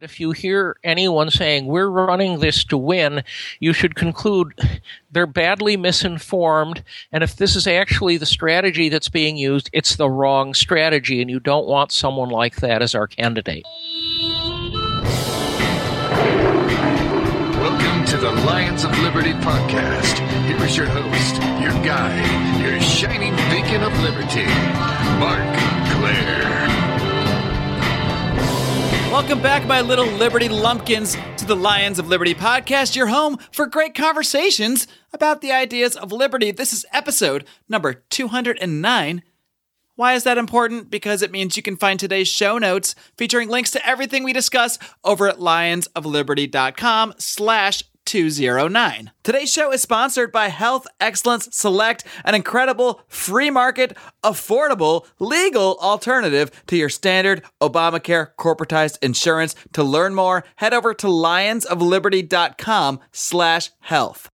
If you hear anyone saying, we're running this to win, you should conclude they're badly misinformed, and if this is actually the strategy that's being used, it's the wrong strategy, and you don't want someone like that as our candidate. Welcome to the Lions of Liberty podcast. Here is your host, your guide, your shining beacon of liberty, Mark Clare. Welcome back, my little Liberty Lumpkins, to the Lions of Liberty podcast, your home for great conversations about the ideas of liberty. This is episode number 209. Why is that important? Because it means you can find today's show notes featuring links to everything we discuss over at lionsofliberty.com/209. Today's show is sponsored by Health Excellence Select, an incredible, free market, affordable, legal alternative to your standard Obamacare corporatized insurance. To learn more, head over to lionsofliberty.com/health.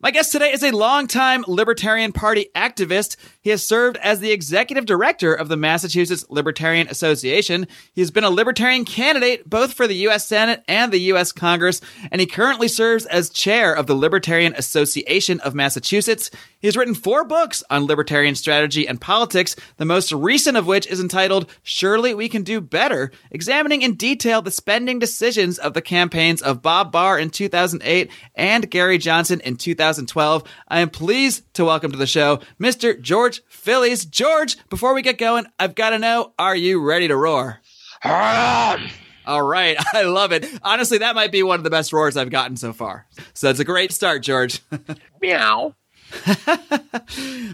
My guest today is a longtime Libertarian Party activist. He has served as the executive director of the Massachusetts Libertarian Association. He's been a Libertarian candidate both for the U.S. Senate and the U.S. Congress, and he currently serves as chair of the Libertarian Association of Massachusetts. He has written 4 books on libertarian strategy and politics, the most recent of which is entitled Surely We Can Do Better, examining in detail the spending decisions of the campaigns of Bob Barr in 2008 and Gary Johnson in 2012. I am pleased to welcome to the show Mr. George Phillies. George, before we get going, I've got to know, are you ready to roar? All right. I love it. Honestly, that might be one of the best roars I've gotten so far. So that's a great start, George. Meow.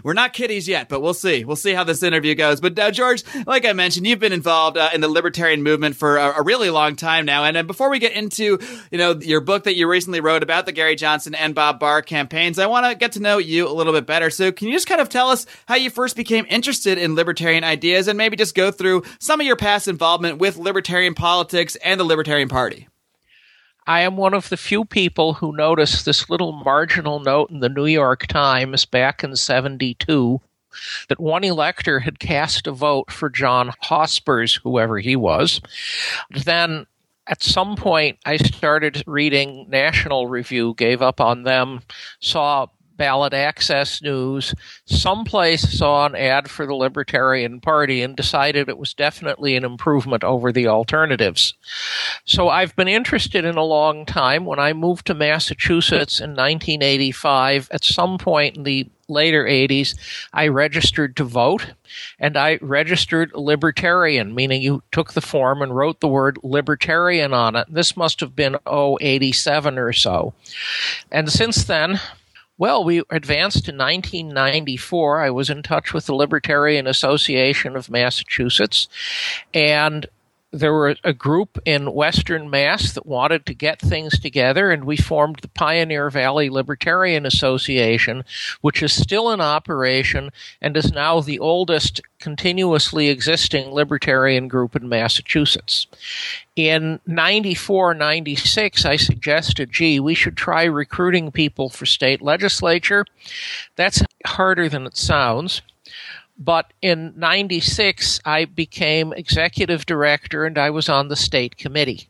We're not kitties yet, but we'll see. We'll see how this interview goes. But George, like I mentioned, you've been involved in the libertarian movement for a really long time now. And before we get into, your book that you recently wrote about the Gary Johnson and Bob Barr campaigns, I want to get to know you a little bit better. So can you just kind of tell us how you first became interested in libertarian ideas and maybe just go through some of your past involvement with libertarian politics and the Libertarian Party? I am one of the few people who noticed this little marginal note in the New York Times back in 1972 that one elector had cast a vote for John Hospers, whoever he was. Then at some point, I started reading National Review, gave up on them, saw Ballot Access News, someplace saw an ad for the Libertarian Party and decided it was definitely an improvement over the alternatives. So I've been interested in a long time. When I moved to Massachusetts in 1985, at some point in the later 80s, I registered to vote, and I registered libertarian, meaning you took the form and wrote the word libertarian on it. This must have been 87 or so. And since then, well, we advanced to 1994. I was in touch with the Libertarian Association of Massachusetts, and there were a group in Western Mass that wanted to get things together, and we formed the Pioneer Valley Libertarian Association, which is still in operation and is now the oldest continuously existing libertarian group in Massachusetts. In 94, 96, I suggested, we should try recruiting people for state legislature. That's harder than it sounds. But in 96, I became executive director and I was on the state committee.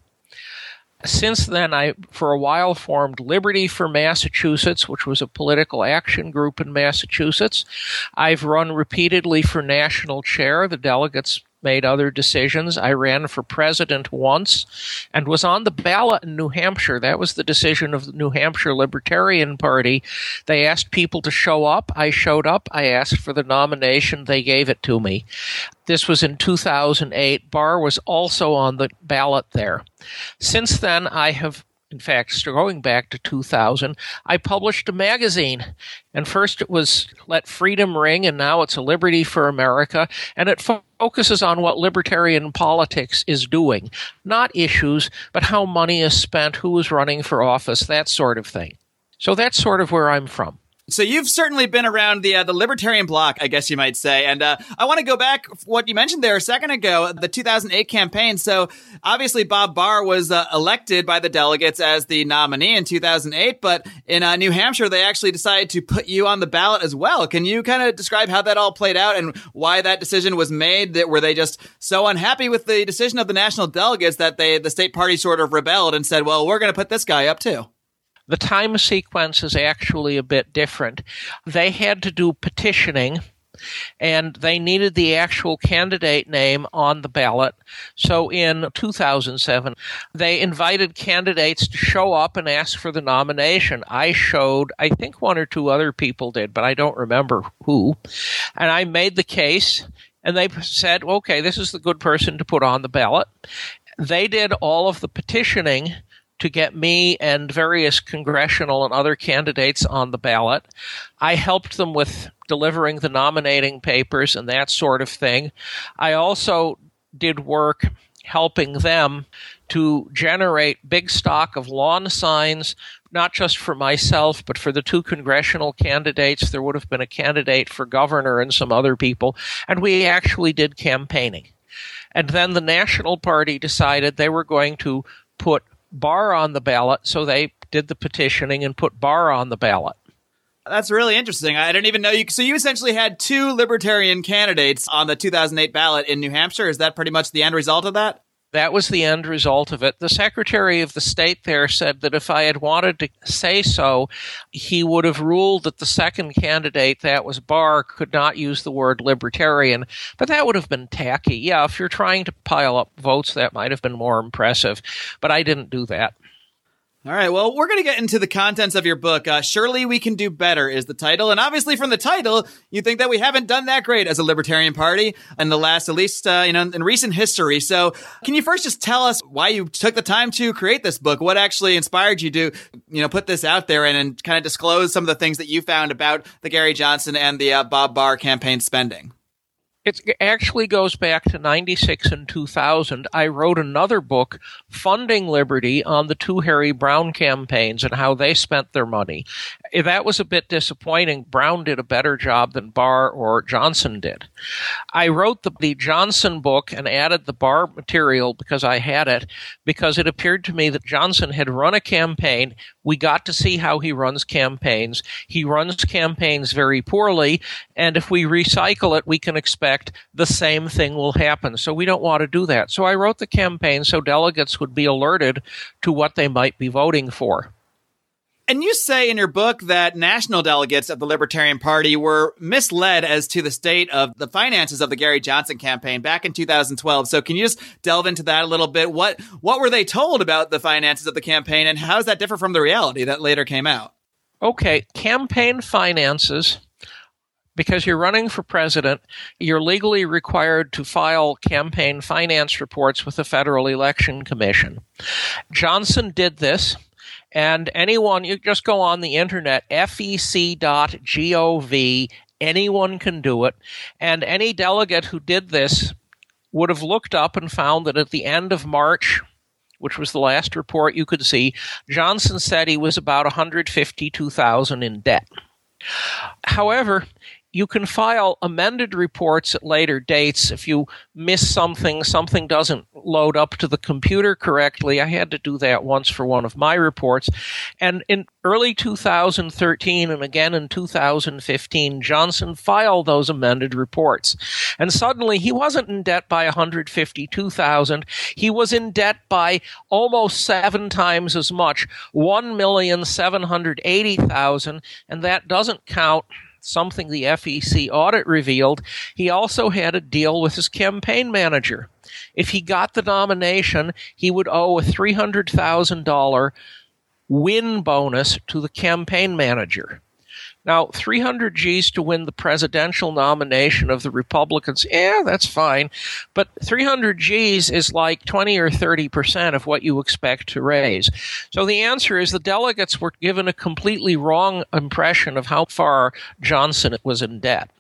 Since then, I, for a while, formed Liberty for Massachusetts, which was a political action group in Massachusetts. I've run repeatedly for national chair. The delegates made other decisions. I ran for president once and was on the ballot in New Hampshire. That was the decision of the New Hampshire Libertarian Party. They asked people to show up. I showed up. I asked for the nomination. They gave it to me. This was in 2008. Barr was also on the ballot there. Since then, I have, in fact, going back to 2000, I published a magazine. And first it was Let Freedom Ring, and now it's a Liberty for America. And it focuses on what libertarian politics is doing. Not issues, but how money is spent, who is running for office, that sort of thing. So that's sort of where I'm from. So you've certainly been around the libertarian block, I guess you might say. And I want to go back what you mentioned there a second ago, the 2008 campaign. So obviously, Bob Barr was elected by the delegates as the nominee in 2008. But in New Hampshire, they actually decided to put you on the ballot as well. Can you kind of describe how that all played out and why that decision was made? Were they just so unhappy with the decision of the national delegates that the state party sort of rebelled and said, well, we're going to put this guy up, too? The time sequence is actually a bit different. They had to do petitioning, and they needed the actual candidate name on the ballot. So in 2007, they invited candidates to show up and ask for the nomination. I showed, I think one or two other people did, but I don't remember who. And I made the case, and they said, okay, this is the good person to put on the ballot. They did all of the petitioning to get me and various congressional and other candidates on the ballot. I helped them with delivering the nominating papers and that sort of thing. I also did work helping them to generate big stock of lawn signs, not just for myself, but for the two congressional candidates. There would have been a candidate for governor and some other people. And we actually did campaigning. And then the National Party decided they were going to put Barr on the ballot, so they did the petitioning and put Barr on the ballot. That's really interesting. I didn't even know you. So you essentially had two libertarian candidates on the 2008 ballot in New Hampshire. Is that pretty much the end result of that? That was the end result of it. The Secretary of the State there said that if I had wanted to say so, he would have ruled that the second candidate, that was Barr, could not use the word libertarian. But that would have been tacky. Yeah, if you're trying to pile up votes, that might have been more impressive. But I didn't do that. All right. Well, we're going to get into the contents of your book. Surely We Can Do Better is the title. And obviously from the title, you think that we haven't done that great as a Libertarian Party in the last, at least, in recent history. So can you first just tell us why you took the time to create this book? What actually inspired you to, put this out there and kind of disclose some of the things that you found about the Gary Johnson and the Bob Barr campaign spending? It actually goes back to 96 and 2000. I wrote another book, Funding Liberty, on the two Harry Browne campaigns and how they spent their money. That was a bit disappointing. Browne did a better job than Barr or Johnson did. I wrote the Johnson book and added the Barr material because I had it, because it appeared to me that Johnson had run a campaign. We got to see how he runs campaigns. He runs campaigns very poorly, and if we recycle it, we can expect the same thing will happen. So we don't want to do that. So I wrote the campaign so delegates would be alerted to what they might be voting for. And you say in your book that national delegates of the Libertarian Party were misled as to the state of the finances of the Gary Johnson campaign back in 2012. So can you just delve into that a little bit? What were they told about the finances of the campaign, and how does that differ from the reality that later came out? Okay, campaign finances. Because you're running for president, you're legally required to file campaign finance reports with the Federal Election Commission. Johnson did this, and anyone, you just go on the internet, fec.gov, anyone can do it, and any delegate who did this would have looked up and found that at the end of March, which was the last report you could see, Johnson said he was about $152,000 in debt. However, you can file amended reports at later dates. If you miss something, something doesn't load up to the computer correctly. I had to do that once for one of my reports. And in early 2013 and again in 2015, Johnson filed those amended reports. And suddenly he wasn't in debt by $152,000. He was in debt by almost seven times as much, $1,780,000. And that doesn't count something the FEC audit revealed. He also had a deal with his campaign manager. If he got the nomination, he would owe a $300,000 win bonus to the campaign manager. Now, $300,000 to win the presidential nomination of the Republicans, that's fine. But $300,000 is like 20 or 30% of what you expect to raise. So the answer is the delegates were given a completely wrong impression of how far Johnson was in debt.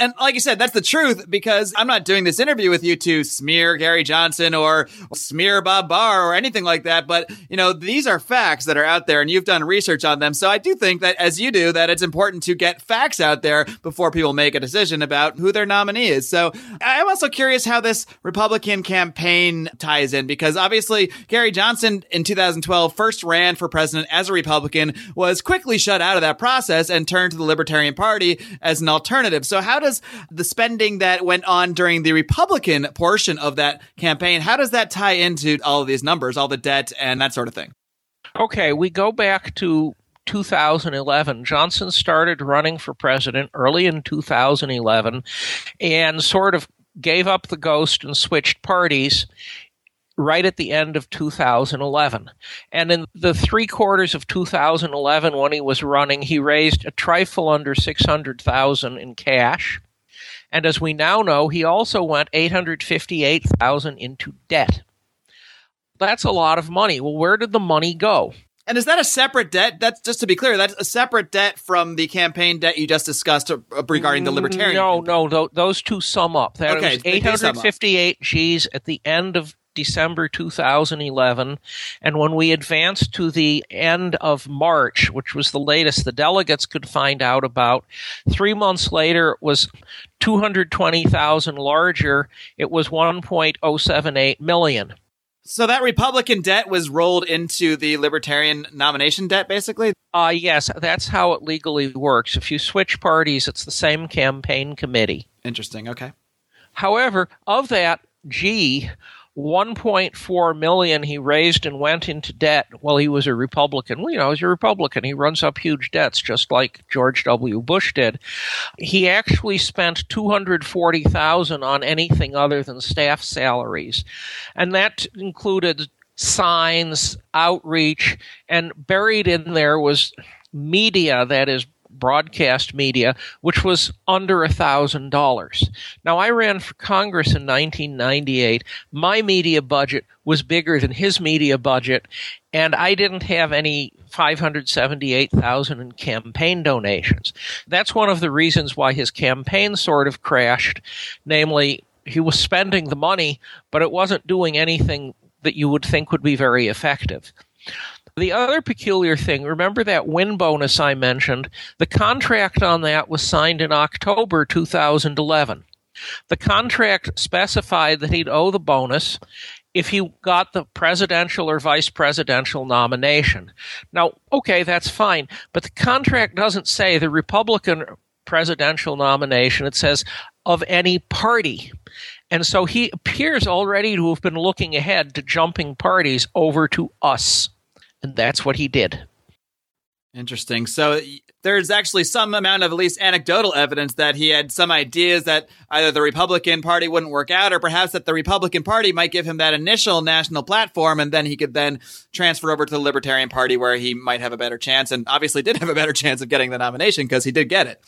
And like you said, that's the truth, because I'm not doing this interview with you to smear Gary Johnson or smear Bob Barr or anything like that. But, you know, these are facts that are out there and you've done research on them. So I do think that as you do, that it's important to get facts out there before people make a decision about who their nominee is. So I'm also curious how this Republican campaign ties in, because obviously Gary Johnson in 2012 first ran for president as a Republican, was quickly shut out of that process and turned to the Libertarian Party as an alternative. So how does the spending that went on during the Republican portion of that campaign, how does that tie into all of these numbers, all the debt and that sort of thing? Okay, we go back to 2011. Johnson started running for president early in 2011 and sort of gave up the ghost and switched parties right at the end of 2011. And in the 3/4 of 2011, when he was running, he raised a trifle under $600,000 in cash. And as we now know, he also went $858,000 into debt. That's a lot of money. Well, where did the money go? And is that a separate debt? That's just to be clear, that's a separate debt from the campaign debt you just discussed regarding the Libertarian. No, those two sum up. That okay, was 858 G's at the end of December 2011, and when we advanced to the end of March, which was the latest the delegates could find out about, 3 months later it was $220,000 larger. It was $1.078 million. So that Republican debt was rolled into the Libertarian nomination debt, basically? Yes, that's how it legally works. If you switch parties, it's the same campaign committee. Interesting, okay. However, of that, G, $1.4 million he raised and went into debt while he was a Republican. Well, you know, as a Republican, he runs up huge debts, just like George W. Bush did. He actually spent $240,000 on anything other than staff salaries, and that included signs, outreach, and buried in there was media, that is, broadcast media, which was under $1,000. Now, I ran for Congress in 1998. My media budget was bigger than his media budget, and I didn't have any $578,000 in campaign donations. That's one of the reasons why his campaign sort of crashed. Namely, he was spending the money, but it wasn't doing anything that you would think would be very effective. The other peculiar thing, remember that win bonus I mentioned? The contract on that was signed in October 2011. The contract specified that he'd owe the bonus if he got the presidential or vice presidential nomination. Now, okay, that's fine, but the contract doesn't say the Republican presidential nomination. It says of any party. And so he appears already to have been looking ahead to jumping parties over to us. And that's what he did. Interesting. So there's actually some amount of at least anecdotal evidence that he had some ideas that either the Republican Party wouldn't work out, or perhaps that the Republican Party might give him that initial national platform, and then he could then transfer over to the Libertarian Party where he might have a better chance, and obviously did have a better chance of getting the nomination because he did get it.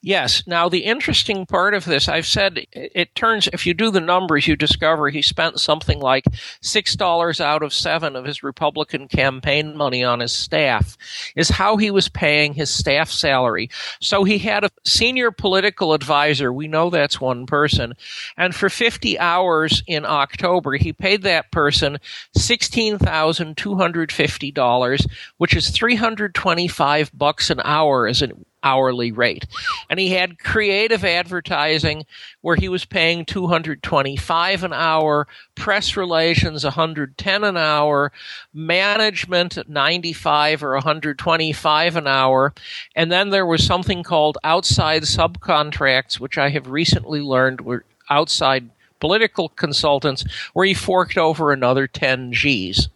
Yes. Now, the interesting part of this, I've said it turns, if you do the numbers, you discover he spent something like $6 out of $7 of his Republican campaign money on his staff, is how he was paying his staff salary. So he had a senior political advisor. We know that's one person. And for 50 hours in October, he paid that person $16,250, which is $325 an hour as an hourly rate. And he had creative advertising where he was paying $225 an hour, press relations $110 an hour, management at $95 or $125 an hour, and then there was something called outside subcontracts, which I have recently learned were outside political consultants, where he forked over another 10 G's.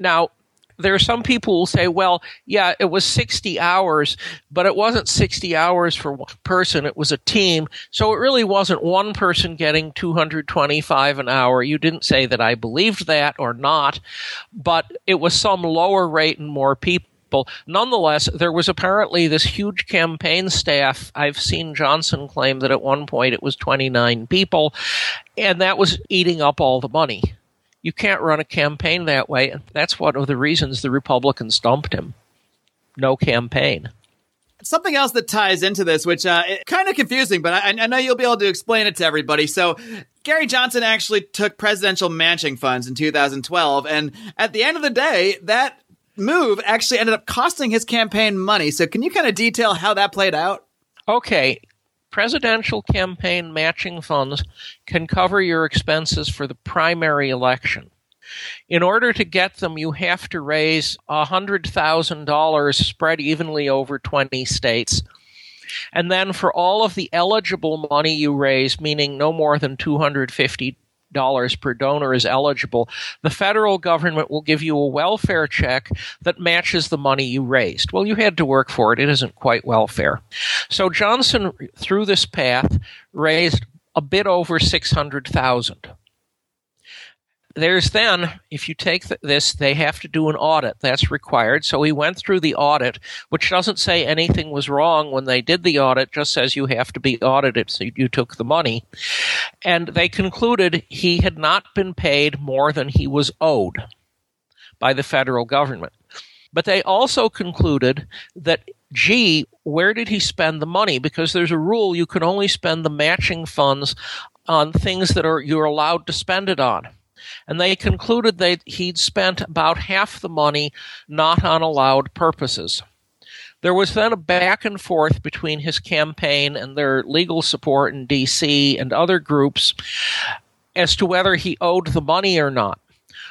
Now, there are some people who say, well, yeah, it was 60 hours, but it wasn't 60 hours for one person. It was a team. So it really wasn't one person getting $225 an hour. You didn't say that I believed that or not, but it was some lower rate and more people. Nonetheless, there was apparently this huge campaign staff. I've seen Johnson claim that at one point it was 29 people, and that was eating up all the money. You can't run a campaign that way, and that's one of the reasons the Republicans dumped him. No campaign. Something else that ties into this, which it's kind of confusing, but I know you'll be able to explain it to everybody. So Gary Johnson actually took presidential matching funds in 2012. And at the end of the day, that move actually ended up costing his campaign money. So can you kind of detail how that played out? Okay. Presidential campaign matching funds can cover your expenses for the primary election. In order to get them, you have to raise $100,000 spread evenly over 20 states. And then for all of the eligible money you raise, meaning no more than $250 per donor is eligible, the federal government will give you a welfare check that matches the money you raised. Well, you had to work for it. It isn't quite welfare. So Johnson, through this path, raised a bit over $600,000. There's then, if you take this, they have to do an audit. That's required. So he went through the audit, which doesn't say anything was wrong when they did the audit, just says you have to be audited, so you took the money. And they concluded he had not been paid more than he was owed by the federal government. But they also concluded that, gee, where did he spend the money? Because there's a rule you can only spend the matching funds on things that are you're allowed to spend it on. And they concluded that he'd spent about half the money not on allowed purposes. There was then a back and forth between his campaign and their legal support in D.C. and other groups as to whether he owed the money or not.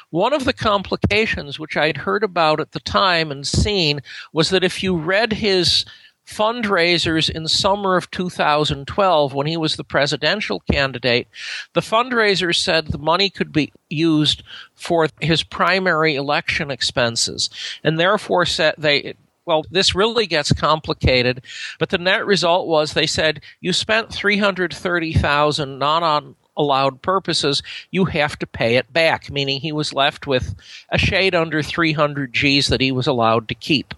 One of the complications, which I'd heard about at the time and seen, was that if you read his fundraisers in summer of 2012, when he was the presidential candidate, the fundraisers said the money could be used for his primary election expenses. And therefore, said they, well, this really gets complicated. But the net result was they said, you spent $330,000 not on allowed purposes, you have to pay it back, meaning he was left with a shade under 300 G's that he was allowed to keep.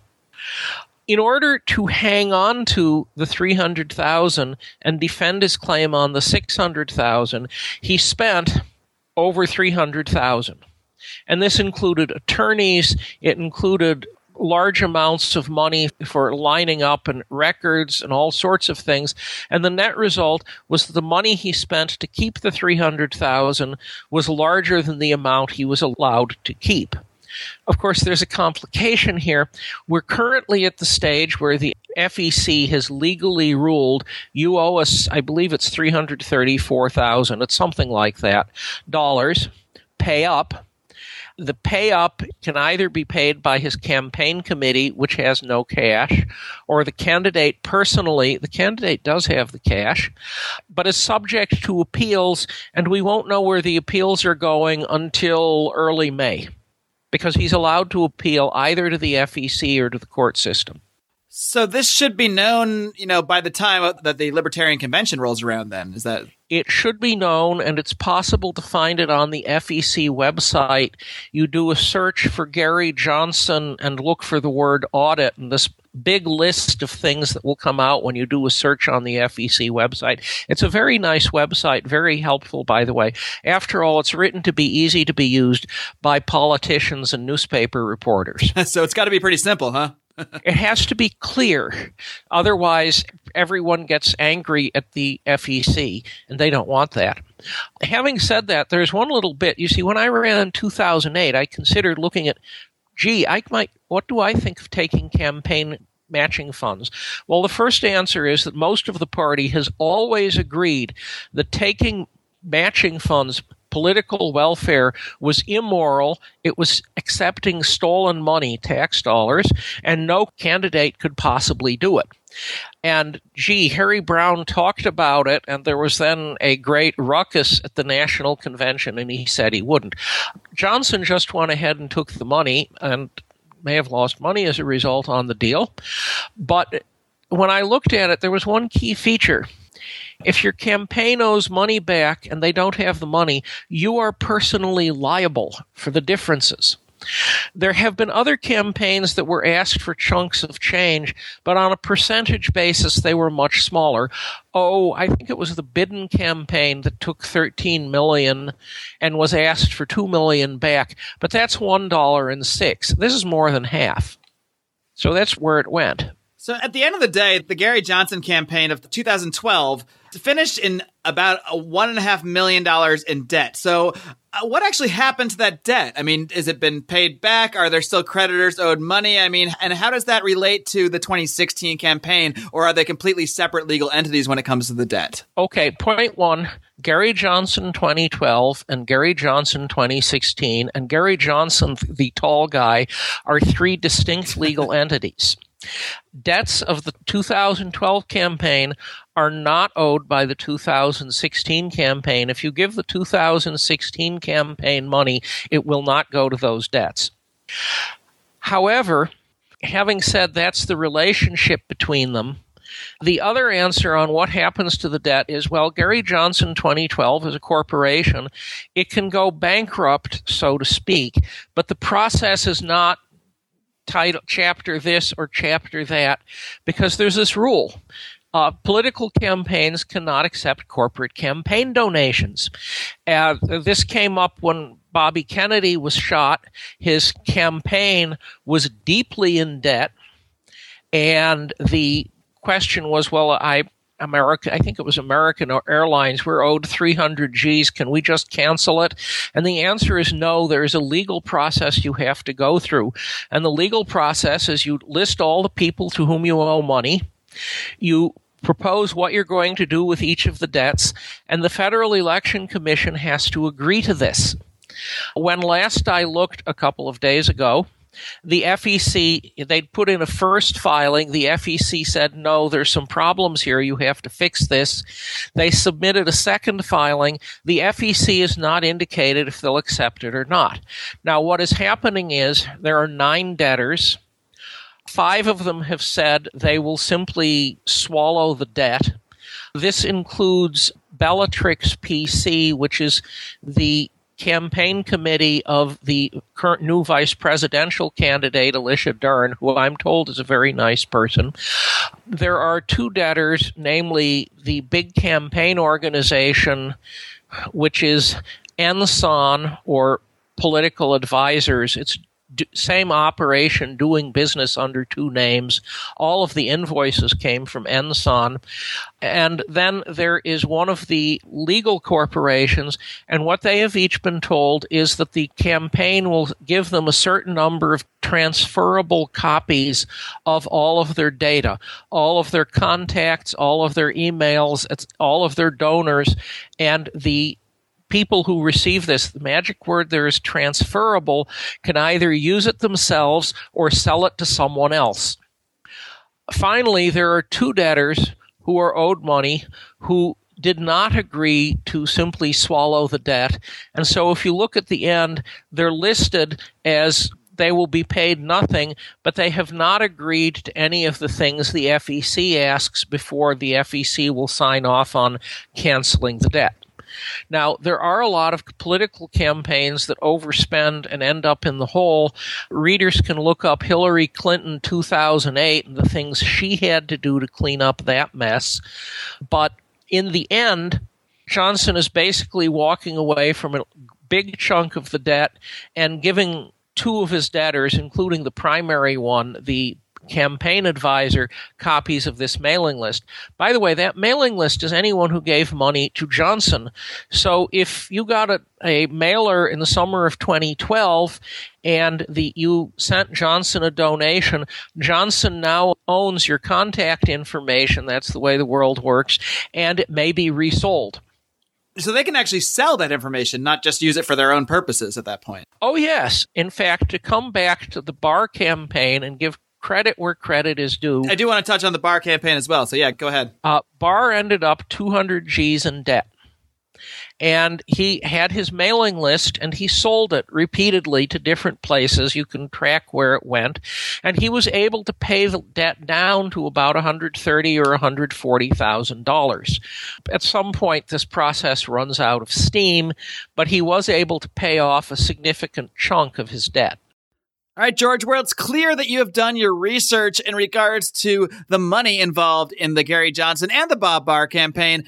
In order to hang on to the $300,000 and defend his claim on the $600,000, he spent over $300,000. And this included attorneys, it included large amounts of money for lining up and records and all sorts of things. And the net result was that the money he spent to keep the $300,000 was larger than the amount he was allowed to keep. Of course, there's a complication here. We're currently at the stage where the FEC has legally ruled you owe us, I believe it's $334,000, it's something like that, dollars, pay up. The pay up can either be paid by his campaign committee, which has no cash, or the candidate personally. The candidate does have the cash, but is subject to appeals, and we won't know where the appeals are going until early May, because he's allowed to appeal either to the FEC or to the court system. So this should be known, by the time that the Libertarian Convention rolls around then, is that? It should be known, and it's possible to find it on the FEC website. You do a search for Gary Johnson and look for the word audit, and this big list of things that will come out when you do a search on the FEC website. It's a very nice website, very helpful, by the way. After all, it's written to be easy to be used by politicians and newspaper reporters. So it's got to be pretty simple, huh? It has to be clear. Otherwise, everyone gets angry at the FEC, and they don't want that. Having said that, there's one little bit. You see, when I ran in 2008, I considered looking at what do I think of taking campaign matching funds? Well, the first answer is that most of the party has always agreed that taking matching funds, political welfare, was immoral. It was accepting stolen money, tax dollars, and no candidate could possibly do it. And Harry Browne talked about it, and there was then a great ruckus at the National Convention, and he said he wouldn't. Johnson just went ahead and took the money, and may have lost money as a result on the deal. But when I looked at it, there was one key feature. If your campaign owes money back and they don't have the money, you are personally liable for the differences. There have been other campaigns that were asked for chunks of change, but on a percentage basis, they were much smaller. I think it was the Biden campaign that took $13 million and was asked for $2 million back, but that's $1.06. This is more than half. So that's where it went. So at the end of the day, the Gary Johnson campaign of 2012 finished in about $1.5 million in debt. So what actually happened to that debt? I mean, has it been paid back? Are there still creditors owed money? I mean, and how does that relate to the 2016 campaign? Or are they completely separate legal entities when it comes to the debt? Okay, point one, Gary Johnson 2012 and Gary Johnson 2016 and Gary Johnson, the tall guy, are three distinct legal entities. Debts of the 2012 campaign are not owed by the 2016 campaign. If you give the 2016 campaign money, it will not go to those debts. However, having said that's the relationship between them, the other answer on what happens to the debt is, well, Gary Johnson 2012 is a corporation. It can go bankrupt, so to speak, but the process is not title chapter this or chapter that, because there's this rule. Political campaigns cannot accept corporate campaign donations. This came up when Bobby Kennedy was shot. His campaign was deeply in debt, and the question was, well, I think it was American Airlines, we're owed 300 Gs. Can we just cancel it? And the answer is no. There is a legal process you have to go through. And the legal process is you list all the people to whom you owe money. You propose what you're going to do with each of the debts. And the Federal Election Commission has to agree to this. When last I looked a couple of days ago, the FEC, they'd put in a first filing. The FEC said, no, there's some problems here. You have to fix this. They submitted a second filing. The FEC has not indicated if they'll accept it or not. Now, what is happening is there are 9 debtors. 5 of them have said they will simply swallow the debt. This includes Bellatrix PC, which is the campaign committee of the current new vice presidential candidate, Alicia Dern, who I'm told is a very nice person. There are 2 debtors, namely the big campaign organization, which is Ensign or Political Advisors. It's same operation doing business under 2 names. All of the invoices came from Ensign. And then there is one of the legal corporations, and what they have each been told is that the campaign will give them a certain number of transferable copies of all of their data, all of their contacts, all of their emails, all of their donors, and the people who receive this, the magic word there is transferable, can either use it themselves or sell it to someone else. Finally, there are 2 debtors who are owed money who did not agree to simply swallow the debt. And so if you look at the end, they're listed as they will be paid nothing, but they have not agreed to any of the things the FEC asks before the FEC will sign off on canceling the debt. Now, there are a lot of political campaigns that overspend and end up in the hole. Readers can look up Hillary Clinton 2008 and the things she had to do to clean up that mess. But in the end, Johnson is basically walking away from a big chunk of the debt and giving 2 of his debtors, including the primary one, the campaign advisor, copies of this mailing list. By the way, that mailing list is anyone who gave money to Johnson. So if you got a mailer in the summer of 2012 and you sent Johnson a donation, Johnson now owns your contact information. That's the way the world works. And it may be resold. So they can actually sell that information, not just use it for their own purposes at that point. Oh, yes. In fact, to come back to the Barr campaign and give credit where credit is due. I do want to touch on the Barr campaign as well. So yeah, go ahead. Barr ended up 200 Gs in debt. And he had his mailing list and he sold it repeatedly to different places. You can track where it went. And he was able to pay the debt down to about $130,000 or $140,000. At some point, this process runs out of steam, but he was able to pay off a significant chunk of his debt. All right, George, well, it's clear that you have done your research in regards to the money involved in the Gary Johnson and the Bob Barr campaign.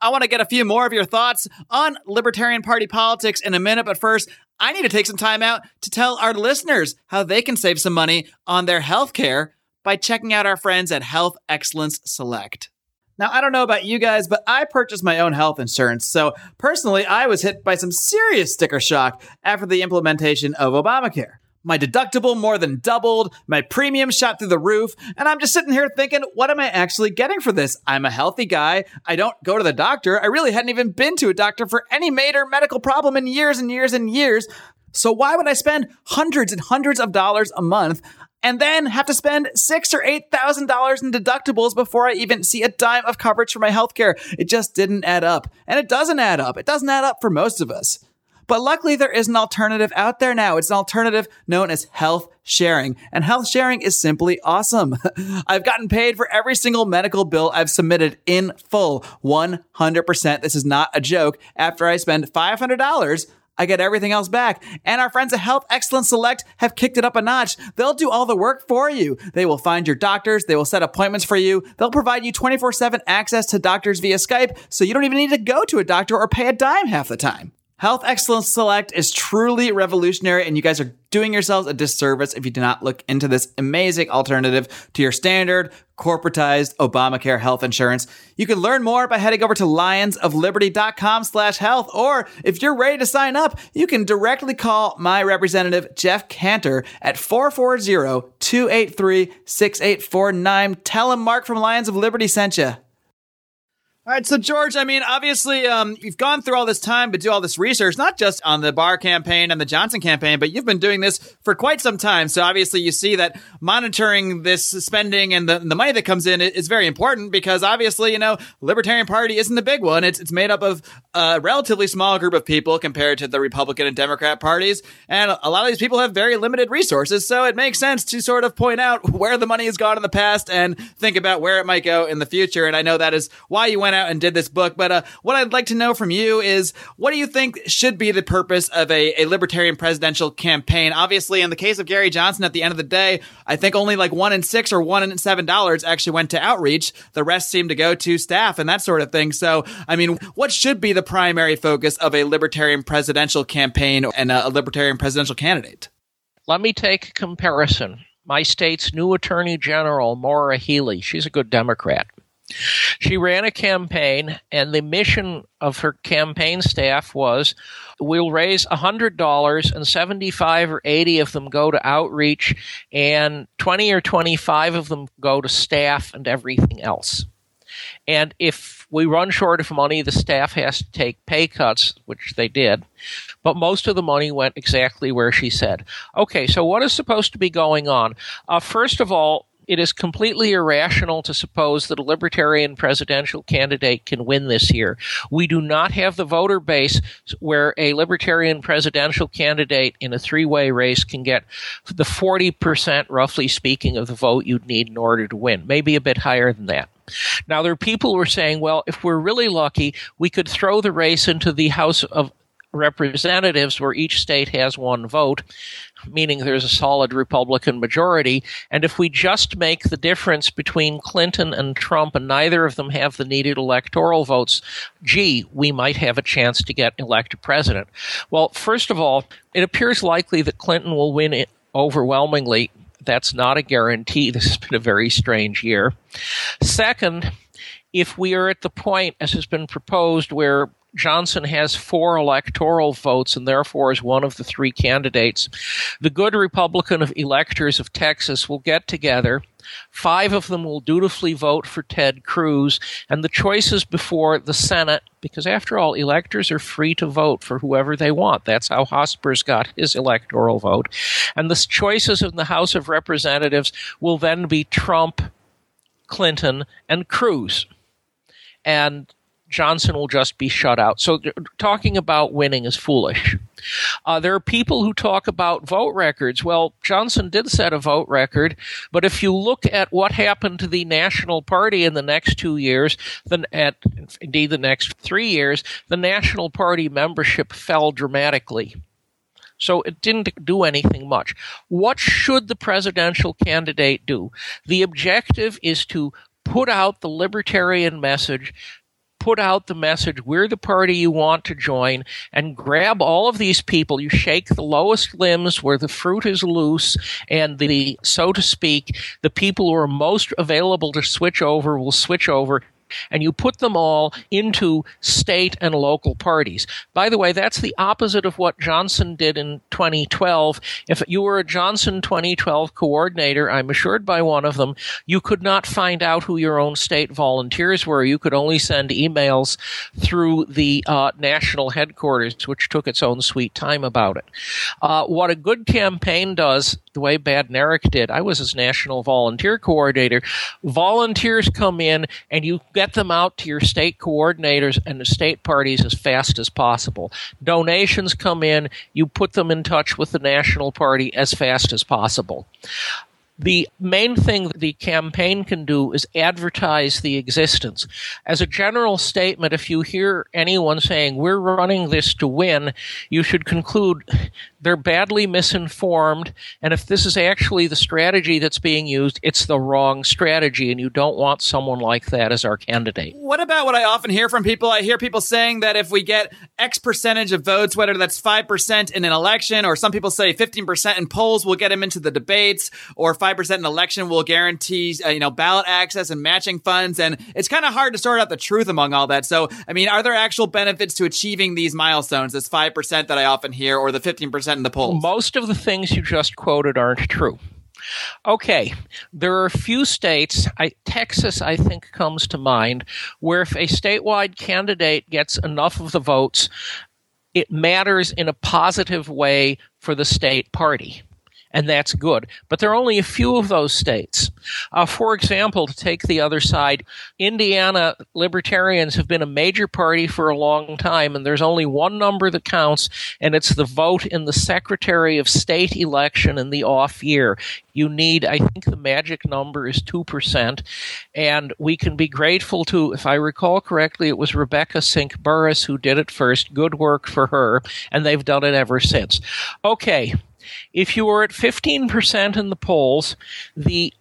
I want to get a few more of your thoughts on Libertarian Party politics in a minute, but first, I need to take some time out to tell our listeners how they can save some money on their health care by checking out our friends at Health Excellence Select. Now, I don't know about you guys, but I purchased my own health insurance. So personally, I was hit by some serious sticker shock after the implementation of Obamacare. My deductible more than doubled, my premium shot through the roof, and I'm just sitting here thinking, what am I actually getting for this? I'm a healthy guy. I don't go to the doctor. I really hadn't even been to a doctor for any major medical problem in years and years and years. So why would I spend hundreds and hundreds of dollars a month and then have to spend $6,000 or $8,000 in deductibles before I even see a dime of coverage for my healthcare? It just didn't add up. And it doesn't add up. It doesn't add up for most of us. But luckily, there is an alternative out there now. It's an alternative known as health sharing. And health sharing is simply awesome. I've gotten paid for every single medical bill I've submitted in full, 100%. This is not a joke. After I spend $500, I get everything else back. And our friends at Health Excellence Select have kicked it up a notch. They'll do all the work for you. They will find your doctors. They will set appointments for you. They'll provide you 24/7 access to doctors via Skype, so you don't even need to go to a doctor or pay a dime half the time. Health Excellence Select is truly revolutionary, and you guys are doing yourselves a disservice if you do not look into this amazing alternative to your standard corporatized Obamacare health insurance. You can learn more by heading over to lionsofliberty.com/health, or if you're ready to sign up, you can directly call my representative, Jeff Cantor, at 440-283-6849. Tell him Mark from Lions of Liberty sent you. All right. So, George, I mean, obviously, you've gone through all this time to do all this research, not just on the Barr campaign and the Johnson campaign, but you've been doing this for quite some time. So obviously, you see that monitoring this spending and the money that comes in is very important because obviously, you know, Libertarian Party isn't the big one. It's made up of a relatively small group of people compared to the Republican and Democrat parties. And a lot of these people have very limited resources. So it makes sense to sort of point out where the money has gone in the past and think about where it might go in the future. And I know that is why you went out and did this book. But what I'd like to know from you is, what do you think should be the purpose of a libertarian presidential campaign? Obviously, in the case of Gary Johnson, at the end of the day, I think only like $1 in $6 or $1 in $7 actually went to outreach. The rest seemed to go to staff and that sort of thing. So, I mean, what should be the primary focus of a libertarian presidential campaign and a libertarian presidential candidate? Let me take a comparison. My state's new Attorney General, Maura Healey, she's a good Democrat. She ran a campaign, and the mission of her campaign staff was, we'll raise $100 and 75 or 80 of them go to outreach and 20 or 25 of them go to staff and everything else. And if we run short of money, the staff has to take pay cuts, which they did. But most of the money went exactly where she said. Okay, so what is supposed to be going on? First of all, it is completely irrational to suppose that a libertarian presidential candidate can win this year. We do not have the voter base where a libertarian presidential candidate in a three-way race can get the 40%, roughly speaking, of the vote you'd need in order to win, maybe a bit higher than that. Now, there are people who are saying, well, if we're really lucky, we could throw the race into the House of Representatives where each state has one vote, meaning there's a solid Republican majority. And if we just make the difference between Clinton and Trump and neither of them have the needed electoral votes, gee, we might have a chance to get elected president. Well, first of all, it appears likely that Clinton will win it overwhelmingly. That's not a guarantee. This has been a very strange year. Second, if we are at the point, as has been proposed, where Johnson has 4 electoral votes and therefore is one of the 3 candidates, the good Republican electors of Texas will get together. 5 of them will dutifully vote for Ted Cruz, and the choices before the Senate, because after all, electors are free to vote for whoever they want. That's how Hospers got his electoral vote. And the choices in the House of Representatives will then be Trump, Clinton, and Cruz. And Johnson will just be shut out. So talking about winning is foolish. There are people who talk about vote records. Well, Johnson did set a vote record, but if you look at what happened to the National Party in the next 2 years, indeed the next 3 years, the National Party membership fell dramatically. So it didn't do anything much. What should the presidential candidate do? The objective is to put out the libertarian message, put out the message, we're the party you want to join, and grab all of these people. You shake the lowest limbs where the fruit is loose, and the, so to speak, the people who are most available to switch over will switch over. And you put them all into state and local parties. By the way, that's the opposite of what Johnson did in 2012. If you were a Johnson 2012 coordinator, I'm assured by one of them, you could not find out who your own state volunteers were. You could only send emails through the national headquarters, which took its own sweet time about it. What a good campaign does, the way Badnarik did, I was his national volunteer coordinator, volunteers come in and you get them out to your state coordinators and the state parties as fast as possible. Donations come in, you put them in touch with the national party as fast as possible. The main thing the campaign can do is advertise the existence. As a general statement, if you hear anyone saying, we're running this to win, you should conclude they're badly misinformed, and if this is actually the strategy that's being used, it's the wrong strategy, and you don't want someone like that as our candidate. What about what I often hear from people? I hear people saying that if we get X percentage of votes, whether that's 5% in an election, or some people say 15% in polls, we'll get him into the debates, or 5% in election will guarantee ballot access and matching funds, and it's kind of hard to sort out the truth among all that. So, I mean, are there actual benefits to achieving these milestones, this 5% that I often hear, or the 15% in the polls? Most of the things you just quoted aren't true. Okay, there are a few states, Texas I think comes to mind, where if a statewide candidate gets enough of the votes, it matters in a positive way for the state party. And that's good. But there are only a few of those states. For example, to take the other side, Indiana libertarians have been a major party for a long time, and there's only one number that counts, and it's the vote in the Secretary of State election in the off year. You need, I think the magic number is 2%, and we can be grateful to, if I recall correctly, it was Rebecca Sink Burris who did it first. Good work for her, and they've done it ever since. Okay. If you were at 15% in the polls, the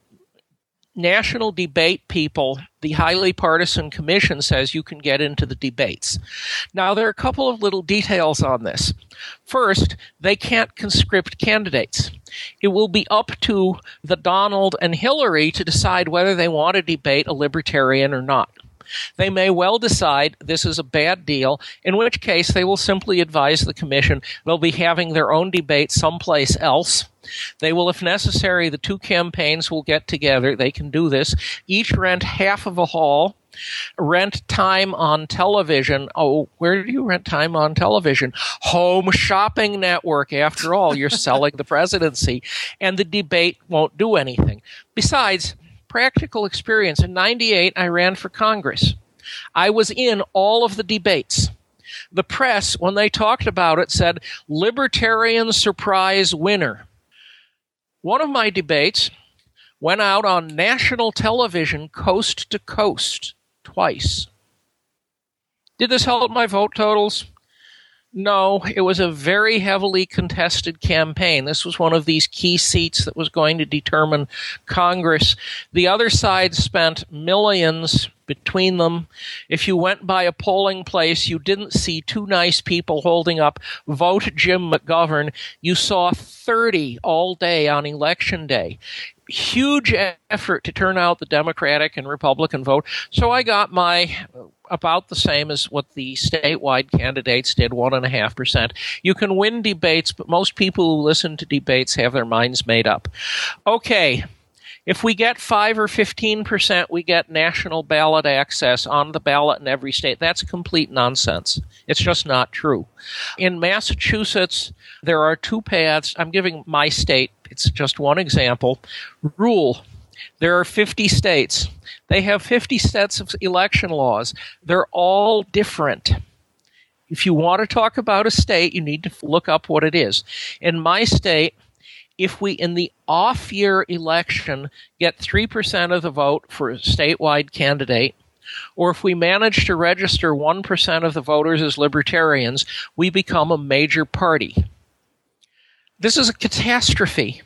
national debate people, the highly partisan commission says you can get into the debates. Now, there are a couple of little details on this. First, they can't conscript candidates. It will be up to the Donald and Hillary to decide whether they want to debate a libertarian or not. They may well decide this is a bad deal, in which case they will simply advise the commission they'll be having their own debate someplace else. They will, if necessary, the two campaigns will get together. They can do this. Each rent half of a hall, rent time on television. Oh, where do you rent time on television? Home Shopping Network. After all, you're selling the presidency, and the debate won't do anything. Besides, practical experience. In 1998, I ran for Congress. I was in all of the debates. The press, when they talked about it, said, Libertarian surprise winner. One of my debates went out on national television coast to coast twice. Did this help my vote totals? No, it was a very heavily contested campaign. This was one of these key seats that was going to determine Congress. The other side spent millions between them. If you went by a polling place, you didn't see two nice people holding up, vote Jim McGovern. You saw 30 all day on Election Day. Huge effort to turn out the Democratic and Republican vote. So I got my about the same as what the statewide candidates did, 1.5%. You can win debates, but most people who listen to debates have their minds made up. Okay, if we get 5 or 15%, we get national ballot access on the ballot in every state. That's complete nonsense. It's just not true. In Massachusetts, there are two paths. I'm giving my state, it's just one example. Rule. There are 50 states. They have 50 sets of election laws. They're all different. If you want to talk about a state, you need to look up what it is. In my state, if we, in the off-year election, get 3% of the vote for a statewide candidate, or if we manage to register 1% of the voters as libertarians, we become a major party. This is a catastrophe.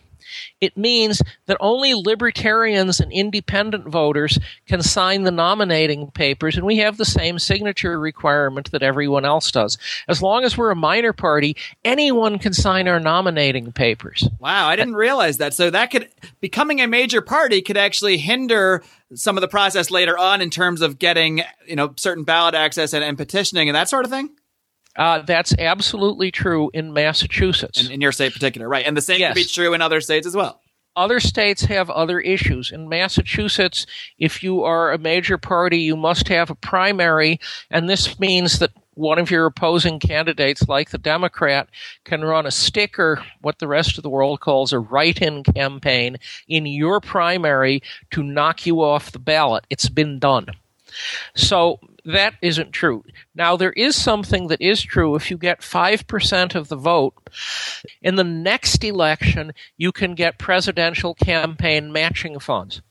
It means that only libertarians and independent voters can sign the nominating papers, and we have the same signature requirement that everyone else does. As long as we're a minor party, anyone can sign our nominating papers. Wow, I didn't realize that. So that could, becoming a major party could actually hinder some of the process later on in terms of getting, you know, certain ballot access and petitioning and that sort of thing? That's absolutely true in Massachusetts. In your state in particular, right. And the same could be true in other states as well. Other states have other issues. In Massachusetts, if you are a major party, you must have a primary, and this means that one of your opposing candidates, like the Democrat, can run a sticker, what the rest of the world calls a write-in campaign, in your primary to knock you off the ballot. It's been done. So that isn't true. Now, there is something that is true. If you get 5% of the vote, in the next election, you can get presidential campaign matching funds.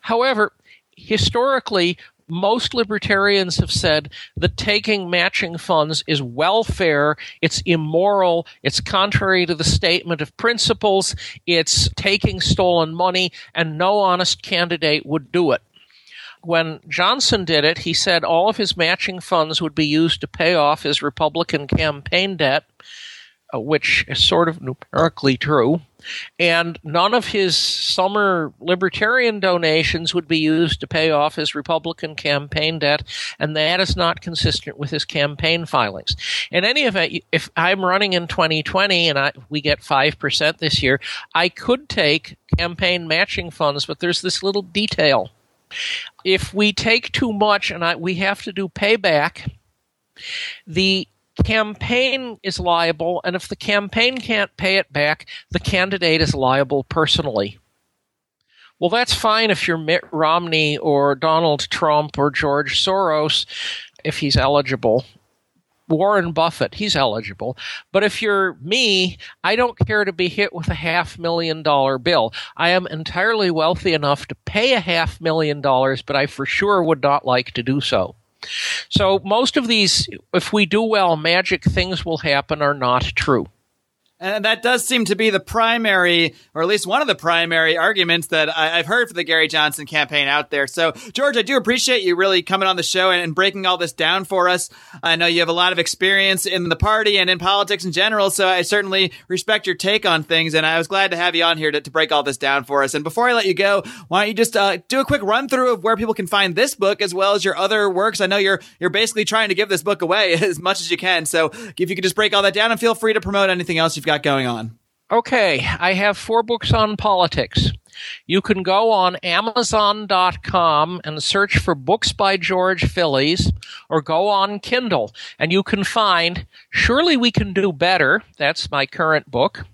However, historically, most libertarians have said that taking matching funds is welfare, it's immoral, it's contrary to the statement of principles, it's taking stolen money, and no honest candidate would do it. When Johnson did it, he said all of his matching funds would be used to pay off his Republican campaign debt, which is sort of numerically true, and none of his summer libertarian donations would be used to pay off his Republican campaign debt, and that is not consistent with his campaign filings. In any event, if I'm running in 2020 and we get 5% this year, I could take campaign matching funds, but there's this little detail. If we take too much and we have to do payback, the campaign is liable, and if the campaign can't pay it back, the candidate is liable personally. Well, that's fine if you're Mitt Romney or Donald Trump or George Soros, if he's eligible. Warren Buffett, he's eligible. But if you're me, I don't care to be hit with $500,000 bill. I am entirely wealthy enough to pay $500,000, but I for sure would not like to do so. So most of these, if we do well, magic things will happen, are not true. And that does seem to be the primary, or at least one of the primary arguments that I've heard for the Gary Johnson campaign out there. So, George, I do appreciate you really coming on the show and breaking all this down for us. I know you have a lot of experience in the party and in politics in general, so I certainly respect your take on things, and I was glad to have you on here to break all this down for us. And before I let you go, why don't you just do a quick run-through of where people can find this book as well as your other works. I know you're basically trying to give this book away as much as you can, so if you could just break all that down and feel free to promote anything else you've got going on. Okay, I have 4 books on politics. You can go on Amazon.com and search for Books by George Phillies, or go on Kindle, and you can find Surely We Can Do Better, that's my current book,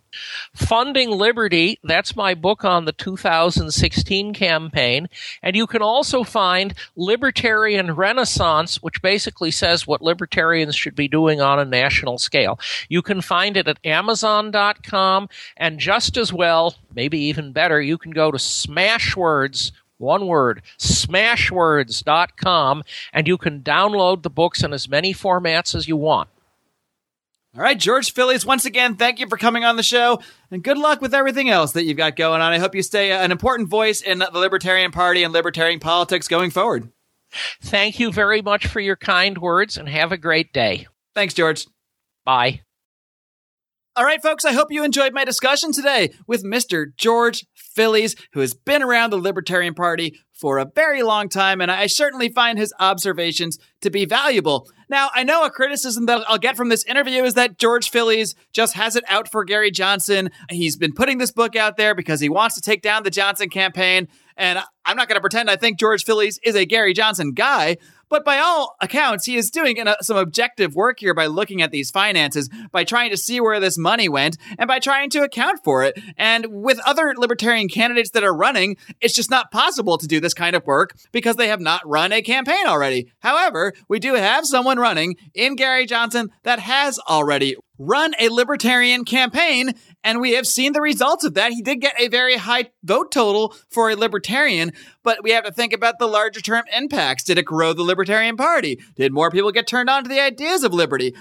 Funding Liberty, that's my book on the 2016 campaign, and you can also find Libertarian Renaissance, which basically says what libertarians should be doing on a national scale. You can find it at Amazon.com, and just as well, maybe even better, you can go to Smashwords, one word, Smashwords.com, and you can download the books in as many formats as you want. All right, George Phillies, once again, thank you for coming on the show, and good luck with everything else that you've got going on. I hope you stay an important voice in the Libertarian Party and libertarian politics going forward. Thank you very much for your kind words, and have a great day. Thanks, George. Bye. All right, folks, I hope you enjoyed my discussion today with Mr. George Phillies, who has been around the Libertarian Party for a very long time, and I certainly find his observations to be valuable. Now, I know a criticism that I'll get from this interview is that George Phillies just has it out for Gary Johnson. He's been putting this book out there because he wants to take down the Johnson campaign, and I'm not going to pretend I think George Phillies is a Gary Johnson guy, but by all accounts, he is doing some objective work here by looking at these finances, by trying to see where this money went, and by trying to account for it. And with other libertarian candidates that are running, it's just not possible to do this kind of work because they have not run a campaign already. However, we do have someone running in Gary Johnson that has already run a libertarian campaign, and we have seen the results of that. He did get a very high vote total for a libertarian, but we have to think about the larger term impacts. Did it grow the Libertarian Party? Did more people get turned on to the ideas of liberty?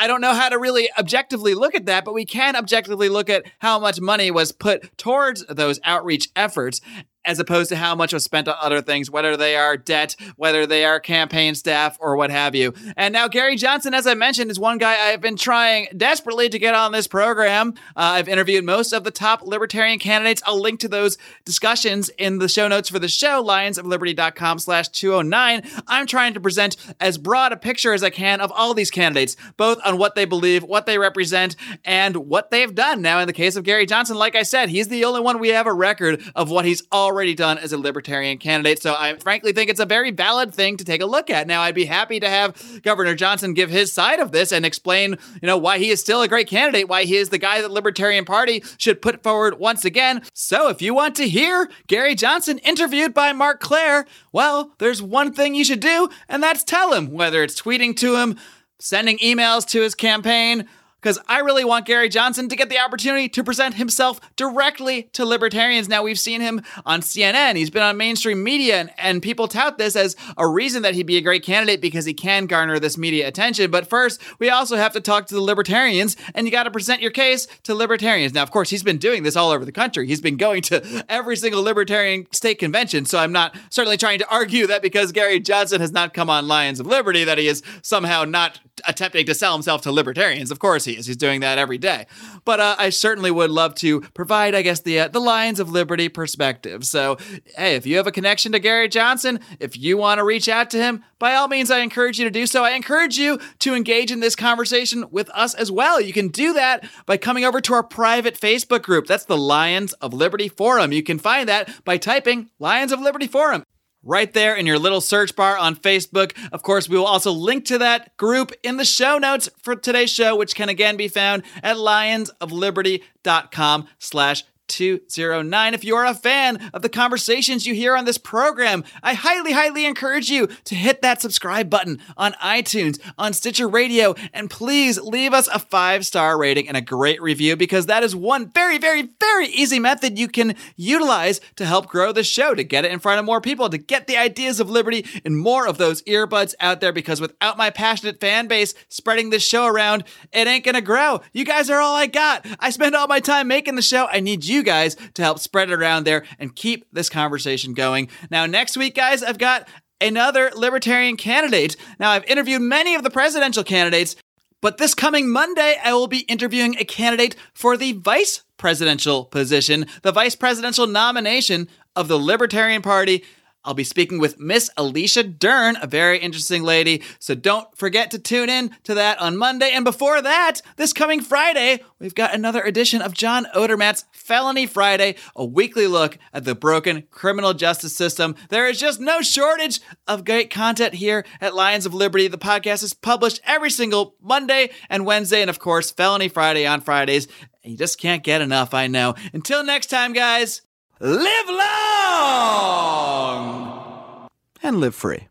I don't know how to really objectively look at that, but we can objectively look at how much money was put towards those outreach efforts as opposed to how much was spent on other things, whether they are debt, whether they are campaign staff, or what have you. And now Gary Johnson, as I mentioned, is one guy I've been trying desperately to get on this program. I've interviewed most of the top libertarian candidates. I'll link to those discussions in the show notes for the show, lionsofliberty.com/209. I'm trying to present as broad a picture as I can of all these candidates, both on what they believe, what they represent, and what they've done. Now, in the case of Gary Johnson, like I said, he's the only one we have a record of what he's already done as a libertarian candidate. So I frankly think it's a very valid thing to take a look at. Now, I'd be happy to have Governor Johnson give his side of this and explain, why he is still a great candidate, why he is the guy that the Libertarian Party should put forward once again. So if you want to hear Gary Johnson interviewed by Mark Clare, well, there's one thing you should do, and that's tell him, whether it's tweeting to him, sending emails to his campaign, because I really want Gary Johnson to get the opportunity to present himself directly to libertarians. Now, we've seen him on CNN. He's been on mainstream media, and people tout this as a reason that he'd be a great candidate because he can garner this media attention. But first, we also have to talk to the libertarians, and you got to present your case to libertarians. Now, of course, he's been doing this all over the country. He's been going to every single libertarian state convention, so I'm not certainly trying to argue that because Gary Johnson has not come on Lions of Liberty that he is somehow not attempting to sell himself to libertarians. Of course, he's doing that every day. But I certainly would love to provide, I guess, the Lions of Liberty perspective. So, hey, if you have a connection to Gary Johnson, if you want to reach out to him, by all means, I encourage you to do so. I encourage you to engage in this conversation with us as well. You can do that by coming over to our private Facebook group. That's the Lions of Liberty Forum. You can find that by typing Lions of Liberty Forum right there in your little search bar on Facebook. Of course, we will also link to that group in the show notes for today's show, which can again be found at lionsofliberty.com/209. If you are a fan of the conversations you hear on this program, I highly, highly encourage you to hit that subscribe button on iTunes, on Stitcher Radio, and please leave us a 5-star rating and a great review, because that is one very, very, very easy method you can utilize to help grow the show, to get it in front of more people, to get the ideas of liberty in more of those earbuds out there, because without my passionate fan base spreading this show around, it ain't gonna grow. You guys are all I got. I spend all my time making the show. I need you guys to help spread it around there and keep this conversation going. Now, next week, guys, I've got another libertarian candidate. Now, I've interviewed many of the presidential candidates, but this coming Monday, I will be interviewing a candidate for the vice presidential position, the vice presidential nomination of the Libertarian Party. I'll be speaking with Miss Alicia Dern, a very interesting lady. So don't forget to tune in to that on Monday. And before that, this coming Friday, we've got another edition of John Odermatt's Felony Friday, a weekly look at the broken criminal justice system. There is just no shortage of great content here at Lions of Liberty. The podcast is published every single Monday and Wednesday. And of course, Felony Friday on Fridays. You just can't get enough, I know. Until next time, guys. Live long and live free.